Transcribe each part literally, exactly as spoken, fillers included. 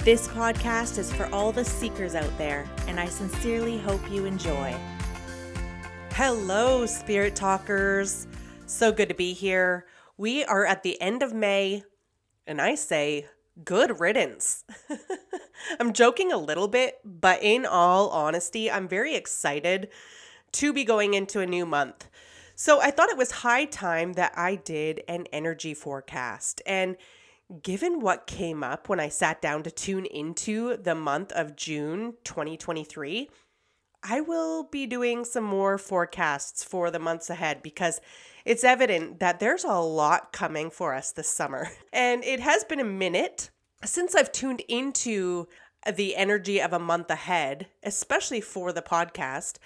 This podcast is for all the seekers out there, and I sincerely hope you enjoy. Hello, Spirit Talkers. So good to be here. We are at the end of May, and I say good riddance. I'm joking a little bit, but in all honesty, I'm very excited to be going into a new month. So I thought it was high time that I did an energy forecast, and given what came up when I sat down to tune into the month of June twenty twenty-three, I will be doing some more forecasts for the months ahead because it's evident that there's a lot coming for us this summer. And it has been a minute since I've tuned into the energy of a month ahead, especially for the podcast.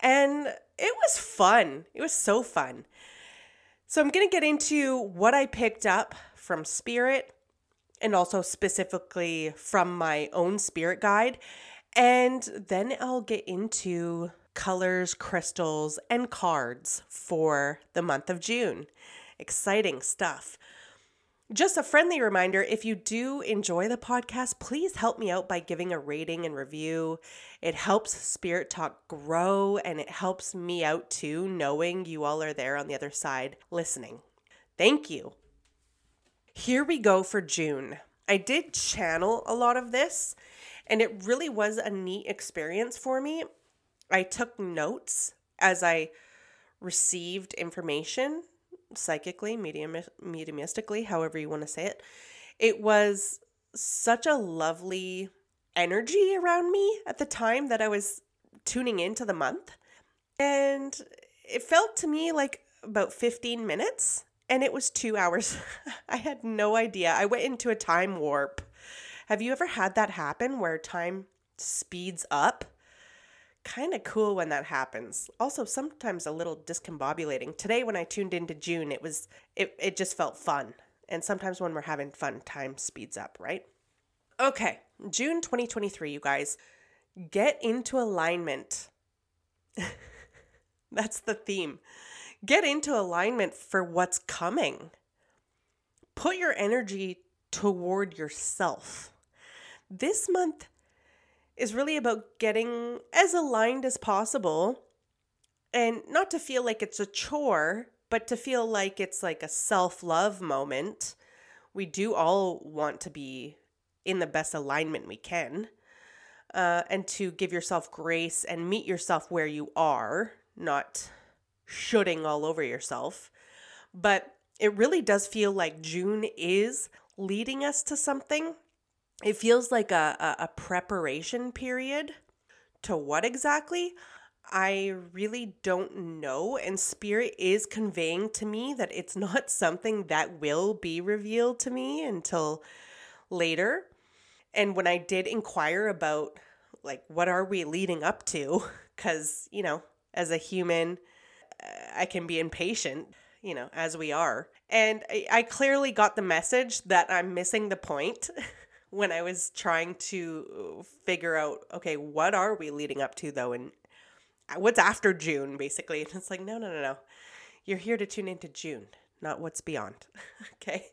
And it was fun. It was so fun. So I'm going to get into what I picked up from spirit and also specifically from my own spirit guide. And then I'll get into colors, crystals, and cards for the month of June. Exciting stuff. Just a friendly reminder, if you do enjoy the podcast, please help me out by giving a rating and review. It helps Spirit Talk grow, and it helps me out too, knowing you all are there on the other side listening. Thank you. Here we go for June. I did channel a lot of this, and it really was a neat experience for me. I took notes as I received information. Psychically, medium, mediumistically, however you want to say it. It was such a lovely energy around me at the time that I was tuning into the month. And it felt to me like about fifteen minutes, and it was two hours. I had no idea. I went into a time warp. Have you ever had that happen where time speeds up? Kind of cool when that happens. Also, sometimes a little discombobulating. Today, when I tuned into June, it was it, it just felt fun. And sometimes when we're having fun, time speeds up, right? Okay, June twenty twenty-three, you guys. Get into alignment. That's the theme. Get into alignment for what's coming. Put your energy toward yourself. This month is really about getting as aligned as possible, and not to feel like it's a chore, but to feel like it's like a self-love moment. We do all want to be in the best alignment we can, uh, and to give yourself grace and meet yourself where you are, not shooting all over yourself. But it really does feel like June is leading us to something. It feels like a, a, a preparation period. To what exactly? I really don't know. And Spirit is conveying to me that it's not something that will be revealed to me until later. And when I did inquire about, like, what are we leading up to? Because, you know, as a human, I can be impatient, you know, as we are. And I, I clearly got the message that I'm missing the point. When I was trying to figure out, okay, what are we leading up to though? And what's after June, basically? And it's like, no, no, no, no. You're here to tune into June, not what's beyond. Okay.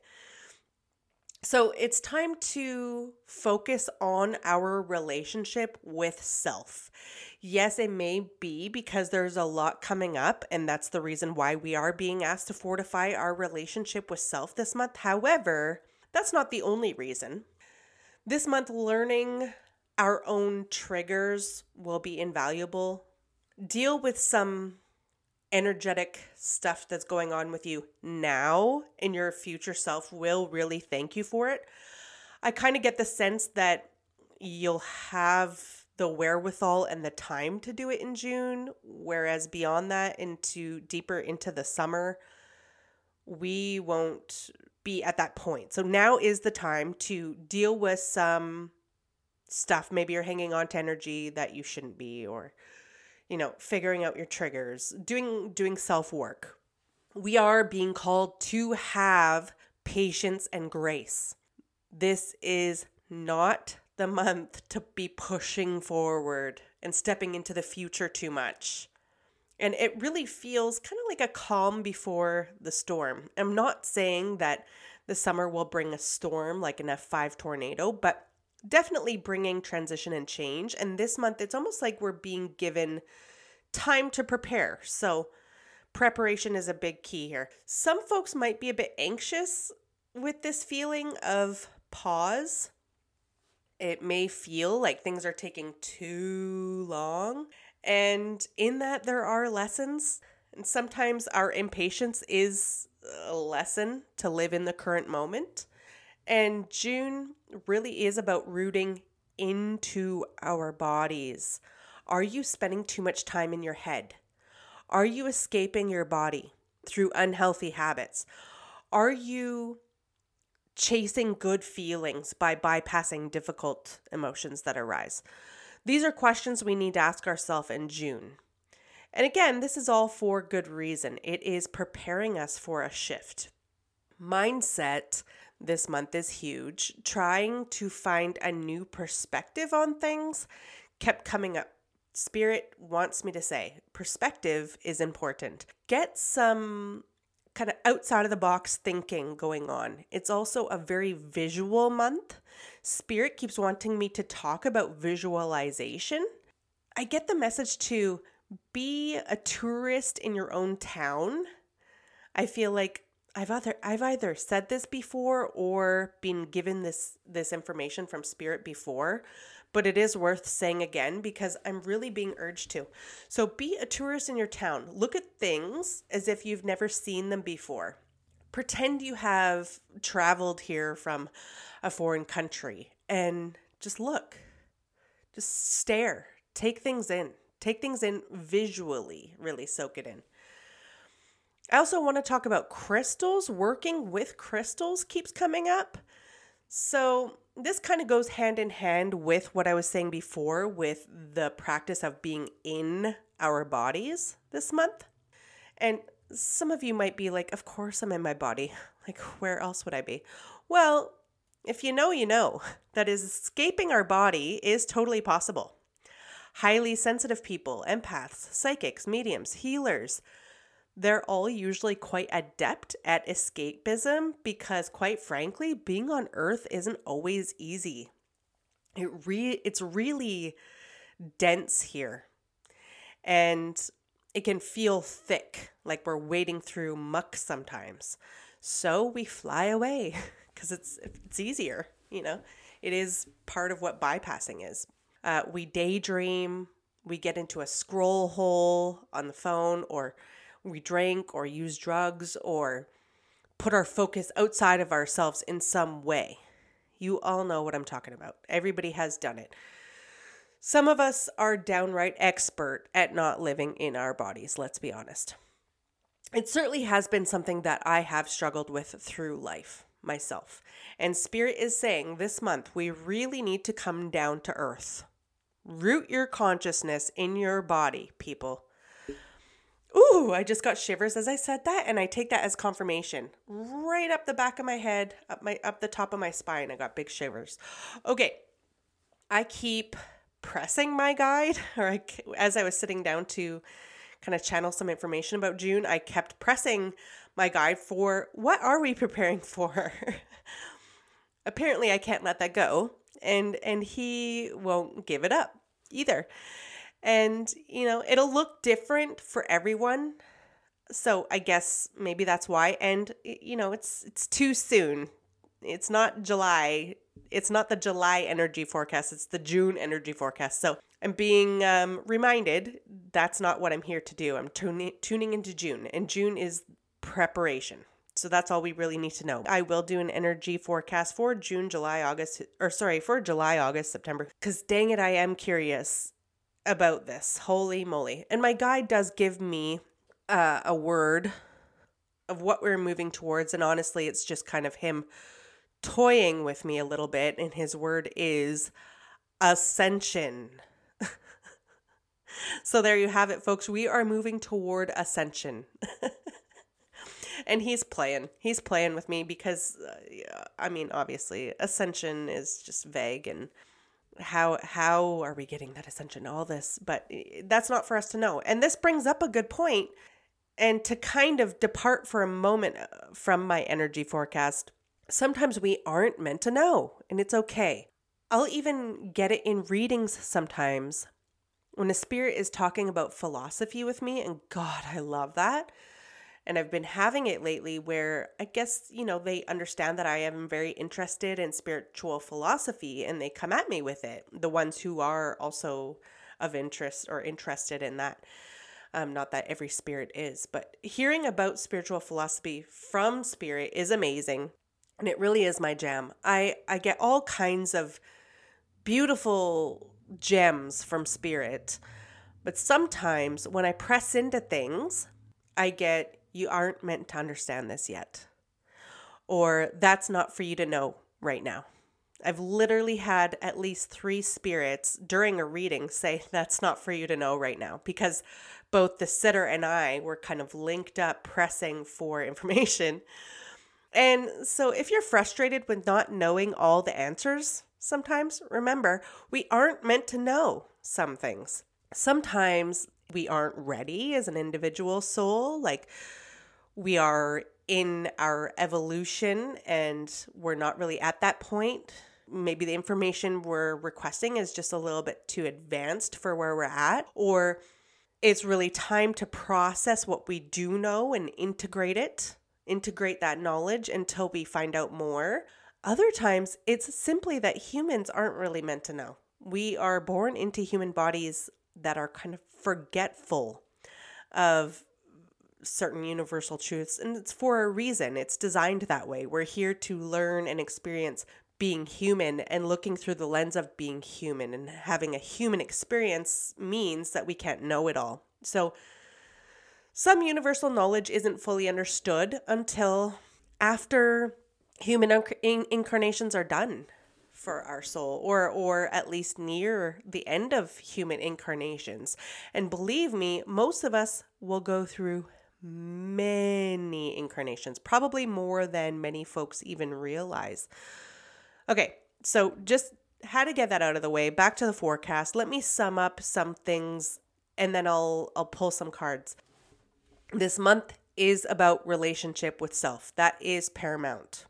So it's time to focus on our relationship with self. Yes, it may be because there's a lot coming up, and that's the reason why we are being asked to fortify our relationship with self this month. However, that's not the only reason. This month, learning our own triggers will be invaluable. Deal with some energetic stuff that's going on with you now, and your future self will really thank you for it. I kind of get the sense that you'll have the wherewithal and the time to do it in June, whereas beyond that, into deeper into the summer, we won't be at that point. So now is the time to deal with some stuff. Maybe you're hanging on to energy that you shouldn't be, or you know, figuring out your triggers, doing doing self-work. We are being called to have patience and grace. This is not the month to be pushing forward and stepping into the future too much. And it really feels kind of like a calm before the storm. I'm not saying that the summer will bring a storm like an F five tornado, but definitely bringing transition and change. And this month, it's almost like we're being given time to prepare. So preparation is a big key here. Some folks might be a bit anxious with this feeling of pause. It may feel like things are taking too long. And in that, there are lessons. And sometimes our impatience is a lesson to live in the current moment. And June really is about rooting into our bodies. Are you spending too much time in your head? Are you escaping your body through unhealthy habits? Are you chasing good feelings by bypassing difficult emotions that arise? These are questions we need to ask ourselves in June. And again, this is all for good reason. It is preparing us for a shift. Mindset this month is huge. Trying to find a new perspective on things kept coming up. Spirit wants me to say perspective is important. Get some kind of outside of the box thinking going on. It's also a very visual month. Spirit keeps wanting me to talk about visualization. I get the message to be a tourist in your own town. I feel like I've either I've either said this before or been given this this information from Spirit before, but it is worth saying again because I'm really being urged to. So be a tourist in your town. Look at things as if you've never seen them before. Pretend you have traveled here from a foreign country and just look. Just stare. Take things in. Take things in visually. Really soak it in. I also want to talk about crystals. Working with crystals keeps coming up. So this kind of goes hand in hand with what I was saying before with the practice of being in our bodies this month. And some of you might be like, of course I'm in my body. Like, where else would I be? Well, if you know, you know. That is, escaping our body is totally possible. Highly sensitive people, empaths, psychics, mediums, healers, they're all usually quite adept at escapism because, quite frankly, being on Earth isn't always easy. It re- it's really dense here. And it can feel thick, like we're wading through muck sometimes. So we fly away because it's, it's easier, you know. It is part of what bypassing is. Uh, we daydream. We get into a scroll hole on the phone, or we drink or use drugs or put our focus outside of ourselves in some way. You all know what I'm talking about. Everybody has done it. Some of us are downright expert at not living in our bodies, let's be honest. It certainly has been something that I have struggled with through life myself. And Spirit is saying this month, we really need to come down to earth. Root your consciousness in your body, people. Ooh, I just got shivers as I said that, and I take that as confirmation. Right up the back of my head, up my up the top of my spine, I got big shivers. Okay, I keep pressing my guide, or I, as I was sitting down to kind of channel some information about June, I kept pressing my guide for what are we preparing for? Apparently, I can't let that go, and and he won't give it up either. And, you know, it'll look different for everyone. So I guess maybe that's why. And, you know, it's it's too soon. It's not July. It's not the July energy forecast. It's the June energy forecast. So I'm being um, reminded that's not what I'm here to do. I'm tuning, tuning into June. And June is preparation. So that's all we really need to know. I will do an energy forecast for June, July, August, or sorry, for July, August, September. Because dang it, I am curious about this. Holy moly. And my guide does give me uh, a word of what we're moving towards. And honestly, it's just kind of him toying with me a little bit. And his word is ascension. So there you have it, folks. We are moving toward ascension. And he's playing. He's playing with me because, uh, I mean, obviously, ascension is just vague. And how how are we getting that ascension? All this. But that's not for us to know. And this brings up a good point. And to kind of depart for a moment from my energy forecast, sometimes we aren't meant to know. And it's okay. I'll even get it in readings sometimes. When a spirit is talking about philosophy with me, and God, I love that. And I've been having it lately where I guess, you know, they understand that I am very interested in spiritual philosophy and they come at me with it. The ones who are also of interest or interested in that. Um, not that every spirit is, but hearing about spiritual philosophy from spirit is amazing. And it really is my jam. I, I get all kinds of beautiful gems from spirit. But sometimes when I press into things, I get, you aren't meant to understand this yet. Or that's not for you to know right now. I've literally had at least three spirits during a reading say, that's not for you to know right now. Because both the sitter and I were kind of linked up pressing for information. And so if you're frustrated with not knowing all the answers, sometimes remember, we aren't meant to know some things. Sometimes we aren't ready as an individual soul. Like we are in our evolution and we're not really at that point. Maybe the information we're requesting is just a little bit too advanced for where we're at, or it's really time to process what we do know and integrate it, integrate that knowledge until we find out more. Other times it's simply that humans aren't really meant to know. We are born into human bodies that are kind of forgetful of certain universal truths. And it's for a reason. It's designed that way. We're here to learn and experience being human, and looking through the lens of being human and having a human experience means that we can't know it all. So some universal knowledge isn't fully understood until after human inc- in- incarnations are done for our soul, or or at least near the end of human incarnations. And believe me, most of us will go through many incarnations, probably more than many folks even realize. Okay, so just had to get that out of the way. Back to the forecast. Let me sum up some things and then I'll I'll pull some cards. This month is about relationship with self. That is paramount.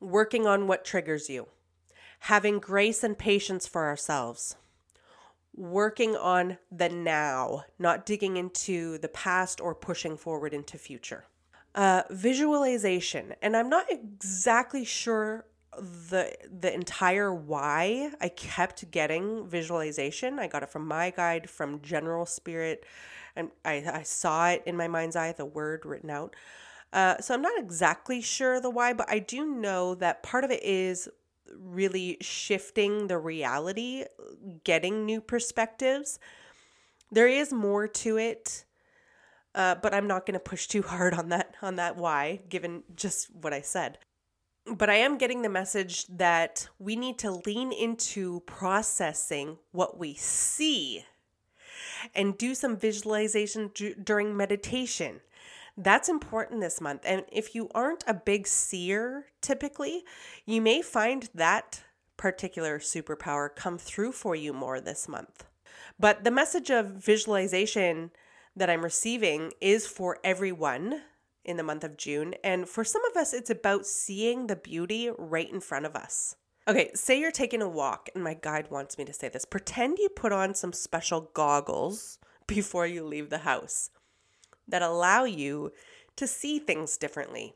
Working on what triggers you. Having grace and patience for ourselves, working on the now, not digging into the past or pushing forward into future. Uh, visualization. And I'm not exactly sure the the entire why I kept getting visualization. I got it from my guide, from General Spirit, and I, I saw it in my mind's eye, the word written out. Uh, so I'm not exactly sure the why, but I do know that part of it is really shifting the reality, getting new perspectives. There is more to it, uh, but I'm not going to push too hard on that, on that why, given just what I said. But I am getting the message that we need to lean into processing what we see and do some visualization d- during meditation. That's important this month. And if you aren't a big seer, typically, you may find that particular superpower come through for you more this month. But the message of visualization that I'm receiving is for everyone in the month of June. And for some of us, it's about seeing the beauty right in front of us. Okay, say you're taking a walk, and my guide wants me to say this. Pretend you put on some special goggles before you leave the house that allow you to see things differently.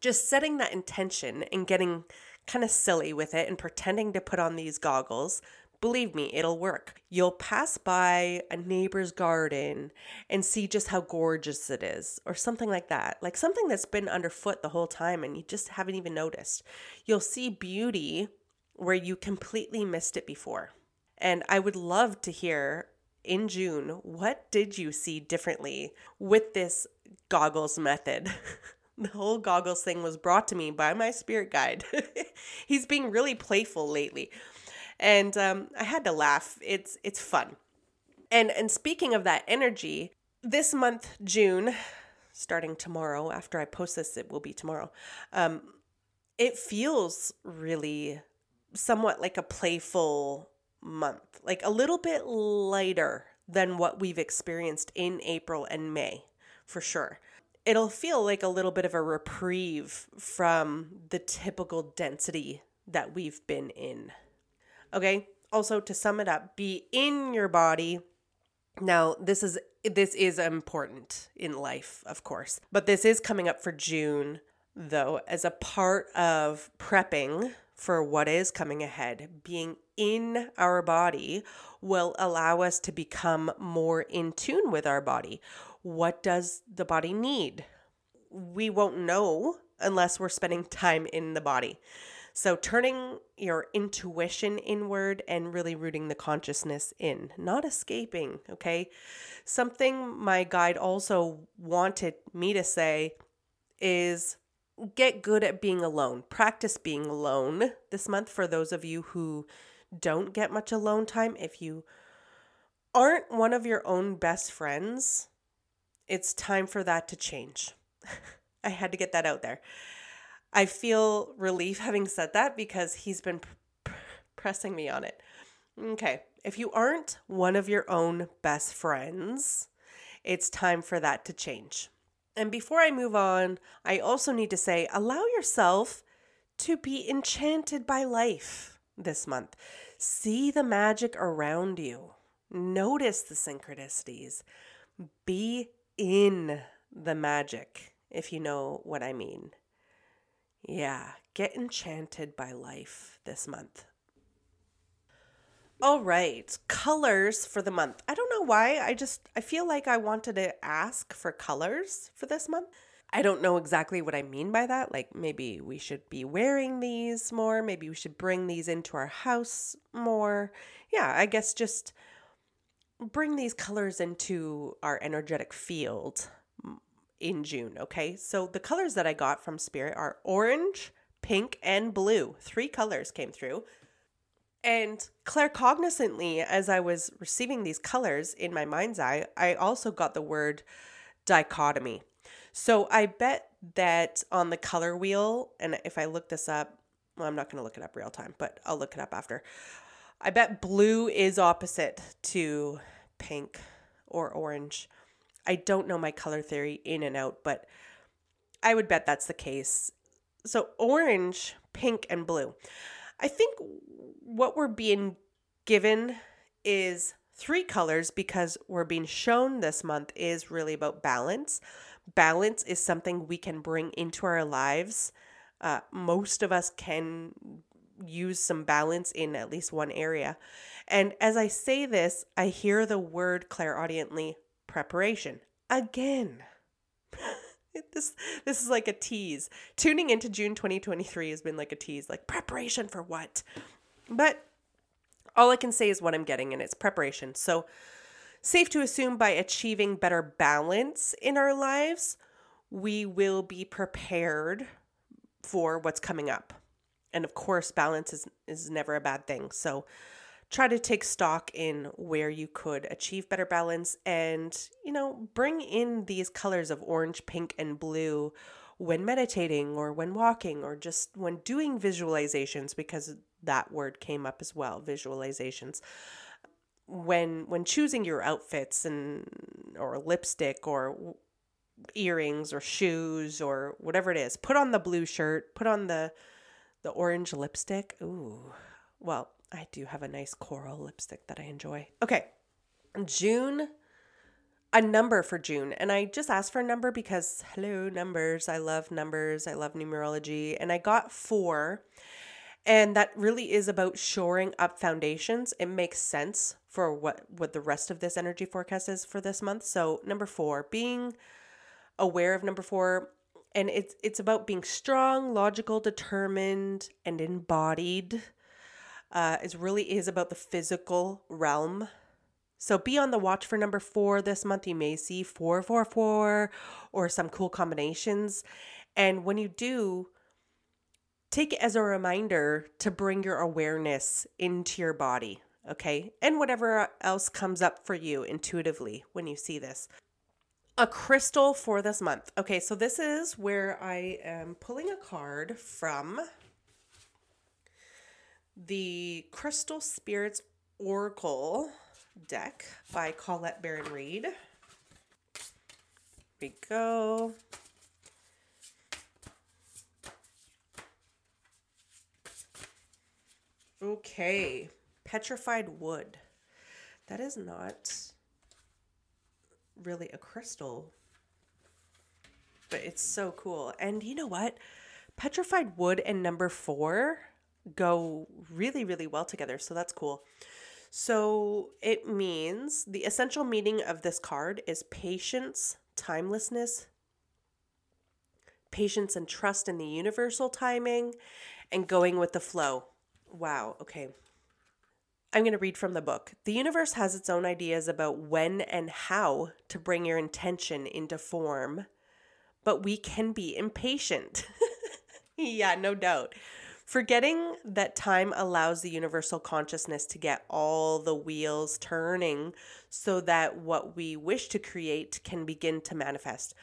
Just setting that intention and getting kind of silly with it and pretending to put on these goggles, believe me, it'll work. You'll pass by a neighbor's garden and see just how gorgeous it is, or something like that, like something that's been underfoot the whole time and you just haven't even noticed. You'll see beauty where you completely missed it before. And I would love to hear in June, what did you see differently with this goggles method? The whole goggles thing was brought to me by my spirit guide. He's being really playful lately. And um, I had to laugh. It's it's fun. And and speaking of that energy, this month, June, starting tomorrow, after I post this, it will be tomorrow. Um, it feels really somewhat like a playful month, like a little bit lighter than what we've experienced in April and May, for sure. It'll feel like a little bit of a reprieve from the typical density that we've been in. Okay. Also, to sum it up, be in your body. Now, this is this is important in life, of course, but this is coming up for June, though, as a part of prepping for what is coming ahead. Being in our body will allow us to become more in tune with our body. What does the body need? We won't know unless we're spending time in the body. So turning your intuition inward and really rooting the consciousness in, not escaping, okay? Something my guide also wanted me to say is get good at being alone. Practice being alone this month for those of you who don't get much alone time. If you aren't one of your own best friends, it's time for that to change. I had to get that out there. I feel relief having said that because he's been p- pressing me on it. Okay, if you aren't one of your own best friends, it's time for that to change. And before I move on, I also need to say, allow yourself to be enchanted by life this month. See the magic around you. Notice the synchronicities. Be in the magic, if you know what I mean. Yeah, get enchanted by life this month. All right, colors for the month. I don't know why, I just, I feel like I wanted to ask for colors for this month. I don't know exactly what I mean by that. Like maybe we should be wearing these more. Maybe we should bring these into our house more. Yeah, I guess just bring these colors into our energetic field in June, okay? So the colors that I got from Spirit are orange, pink, and blue. Three colors came through. And claircognizantly, as I was receiving these colors in my mind's eye, I also got the word dichotomy. So I bet that on the color wheel, and if I look this up, well, I'm not going to look it up real time, but I'll look it up after. I bet blue is opposite to pink or orange. I don't know my color theory in and out, but I would bet that's the case. So orange, pink, and blue. I think what we're being given is three colors because we're being shown this month is really about balance. Balance is something we can bring into our lives. Uh, most of us can use some balance in at least one area. And as I say this, I hear the word clairaudiently, preparation. Again. this this is like a tease. Tuning into June twenty twenty-three has been like a tease. Like preparation for what? But all I can say is what I'm getting, and it's preparation. So safe to assume by achieving better balance in our lives, we will be prepared for what's coming up. And of course, balance is, is never a bad thing. So try to take stock in where you could achieve better balance and, you know, bring in these colors of orange, pink, and blue when meditating or when walking or just when doing visualizations, because that word came up as well, visualizations. When when choosing your outfits and or lipstick or earrings or shoes or whatever it is, put on the blue shirt, put on the the orange lipstick. Ooh, well, I do have a nice coral lipstick that I enjoy. Okay, June, a number for June. And I just asked for a number because, hello, numbers. I love numbers. I love numerology. And I got four. And that really is about shoring up foundations. It makes sense for what, what the rest of this energy forecast is for this month. So number four, being aware of number four. And it's it's about being strong, logical, determined, and embodied. Uh, it really is about the physical realm. So be on the watch for number four this month. You may see four four four or some cool combinations. And when you do, take it as a reminder to bring your awareness into your body. okay? And whatever else comes up for you intuitively when you see this. A crystal for this month. Okay, so this is where I am pulling a card from the Crystal Spirits Oracle Deck by Colette Baron Reed. Here we go. Okay, petrified wood. That is not really a crystal, but it's so cool. And you know what? Petrified wood and number four go really, really well together, so that's cool. So it means the essential meaning of this card is patience, timelessness, patience and trust in the universal timing, and going with the flow. Wow, okay. I'm going to read from the book. The universe has its own ideas about when and how to bring your intention into form, but we can be impatient. Yeah, no doubt. Forgetting that time allows the universal consciousness to get all the wheels turning so that what we wish to create can begin to manifest.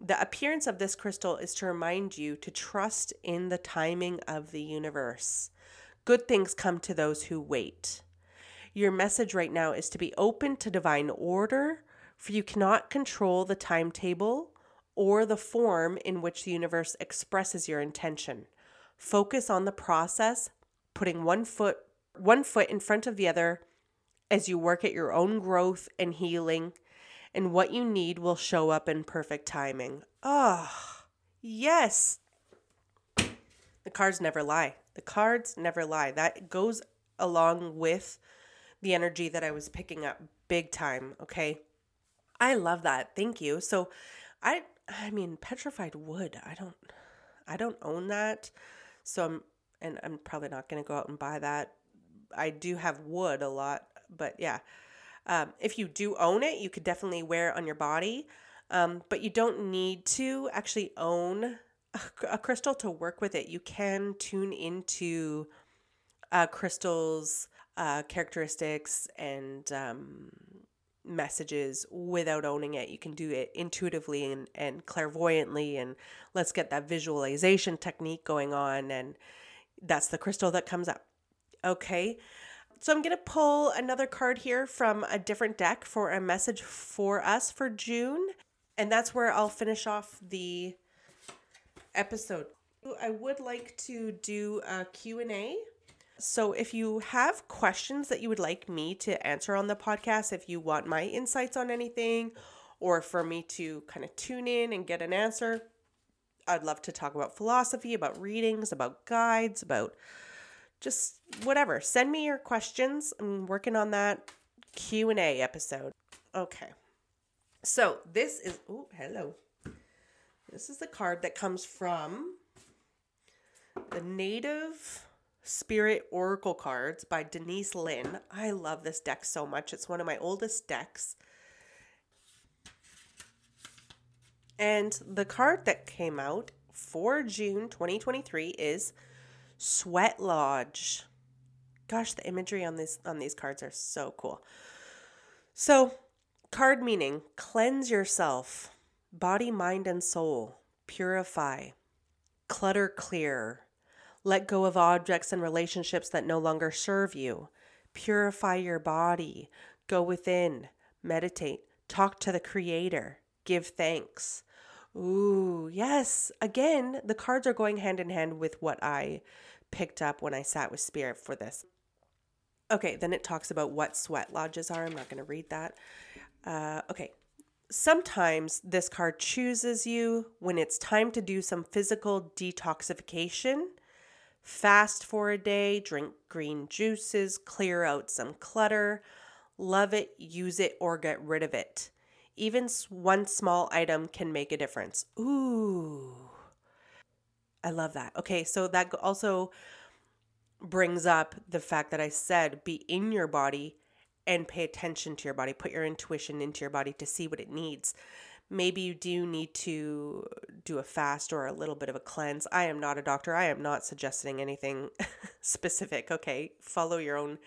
The appearance of this crystal is to remind you to trust in the timing of the universe. Good things come to those who wait. Your message right now is to be open to divine order, for you cannot control the timetable or the form in which the universe expresses your intention. Focus on the process, putting one foot, one foot in front of the other as you work at your own growth and healing, and what you need will show up in perfect timing. Oh, yes. The cards never lie. The cards never lie. That goes along with the energy that I was picking up big time, okay? I love that. Thank you. So I I mean, petrified wood. I don't I don't own that. So I'm and I'm probably not going to go out and buy that. I do have wood a lot, but yeah. Um, if you do own it, you could definitely wear it on your body. Um, but you don't need to actually own a crystal to work with it. You can tune into uh, crystals' uh, characteristics and um, messages without owning it. You can do it intuitively and, and clairvoyantly, and let's get that visualization technique going on, and that's the crystal that comes up. Okay, so I'm going to pull another card here from a different deck for a message for us for June, and that's where I'll finish off the episode. I would like to do a Q and A. So if you have questions that you would like me to answer on the podcast, if you want my insights on anything, or for me to kind of tune in and get an answer, I'd love to talk about philosophy, about readings, about guides, about just whatever. Send me your questions. I'm working on that Q and A episode. Okay. So this is, oh, hello. This is the card that comes from the Native Spirit Oracle Cards by Denise Lynn. I love this deck so much. It's one of my oldest decks. And the card that came out for June twenty twenty-three is Sweat Lodge. Gosh, the imagery on this on these cards are so cool. So, card meaning, cleanse yourself. Body, mind, and soul, purify, clutter clear, let go of objects and relationships that no longer serve you, purify your body, go within, meditate, talk to the Creator, give thanks. Ooh, yes. Again, the cards are going hand in hand with what I picked up when I sat with Spirit for this. Okay, then it talks about what sweat lodges are. I'm not going to read that. Uh, okay. Sometimes this card chooses you when it's time to do some physical detoxification, fast for a day, drink green juices, clear out some clutter, love it, use it, or get rid of it. Even one small item can make a difference. Ooh, I love that. Okay, so that also brings up the fact that I said be in your body and pay attention to your body. Put your intuition into your body to see what it needs. Maybe you do need to do a fast or a little bit of a cleanse. I am not a doctor. I am not suggesting anything specific. Okay, follow your own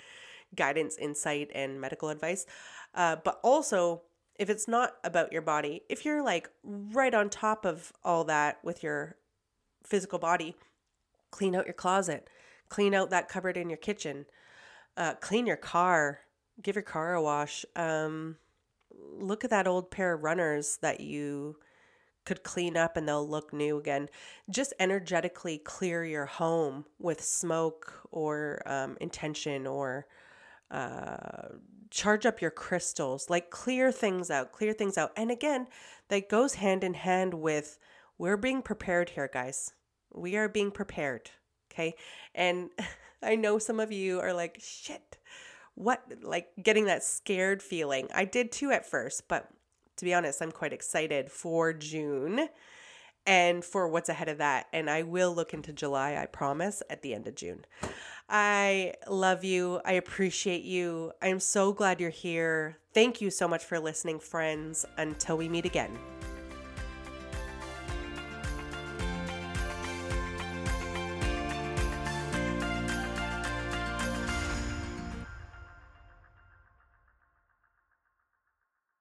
guidance, insight, and medical advice. Uh, but also, if it's not about your body, if you're like right on top of all that with your physical body, clean out your closet, clean out that cupboard in your kitchen, uh, clean your car, give your car a wash. Um, look at that old pair of runners that you could clean up and they'll look new again. Just energetically clear your home with smoke or um, intention or uh, charge up your crystals. Like clear things out, clear things out. And again, that goes hand in hand with we're being prepared here, guys. We are being prepared, okay? And I know some of you are like, shit, what? Like getting that scared feeling. I did too at first, but to be honest, I'm quite excited for June and for what's ahead of that. And I will look into July, I promise, at the end of June. I love you. I appreciate you. I'm so glad you're here. Thank you so much for listening, friends. Until we meet again.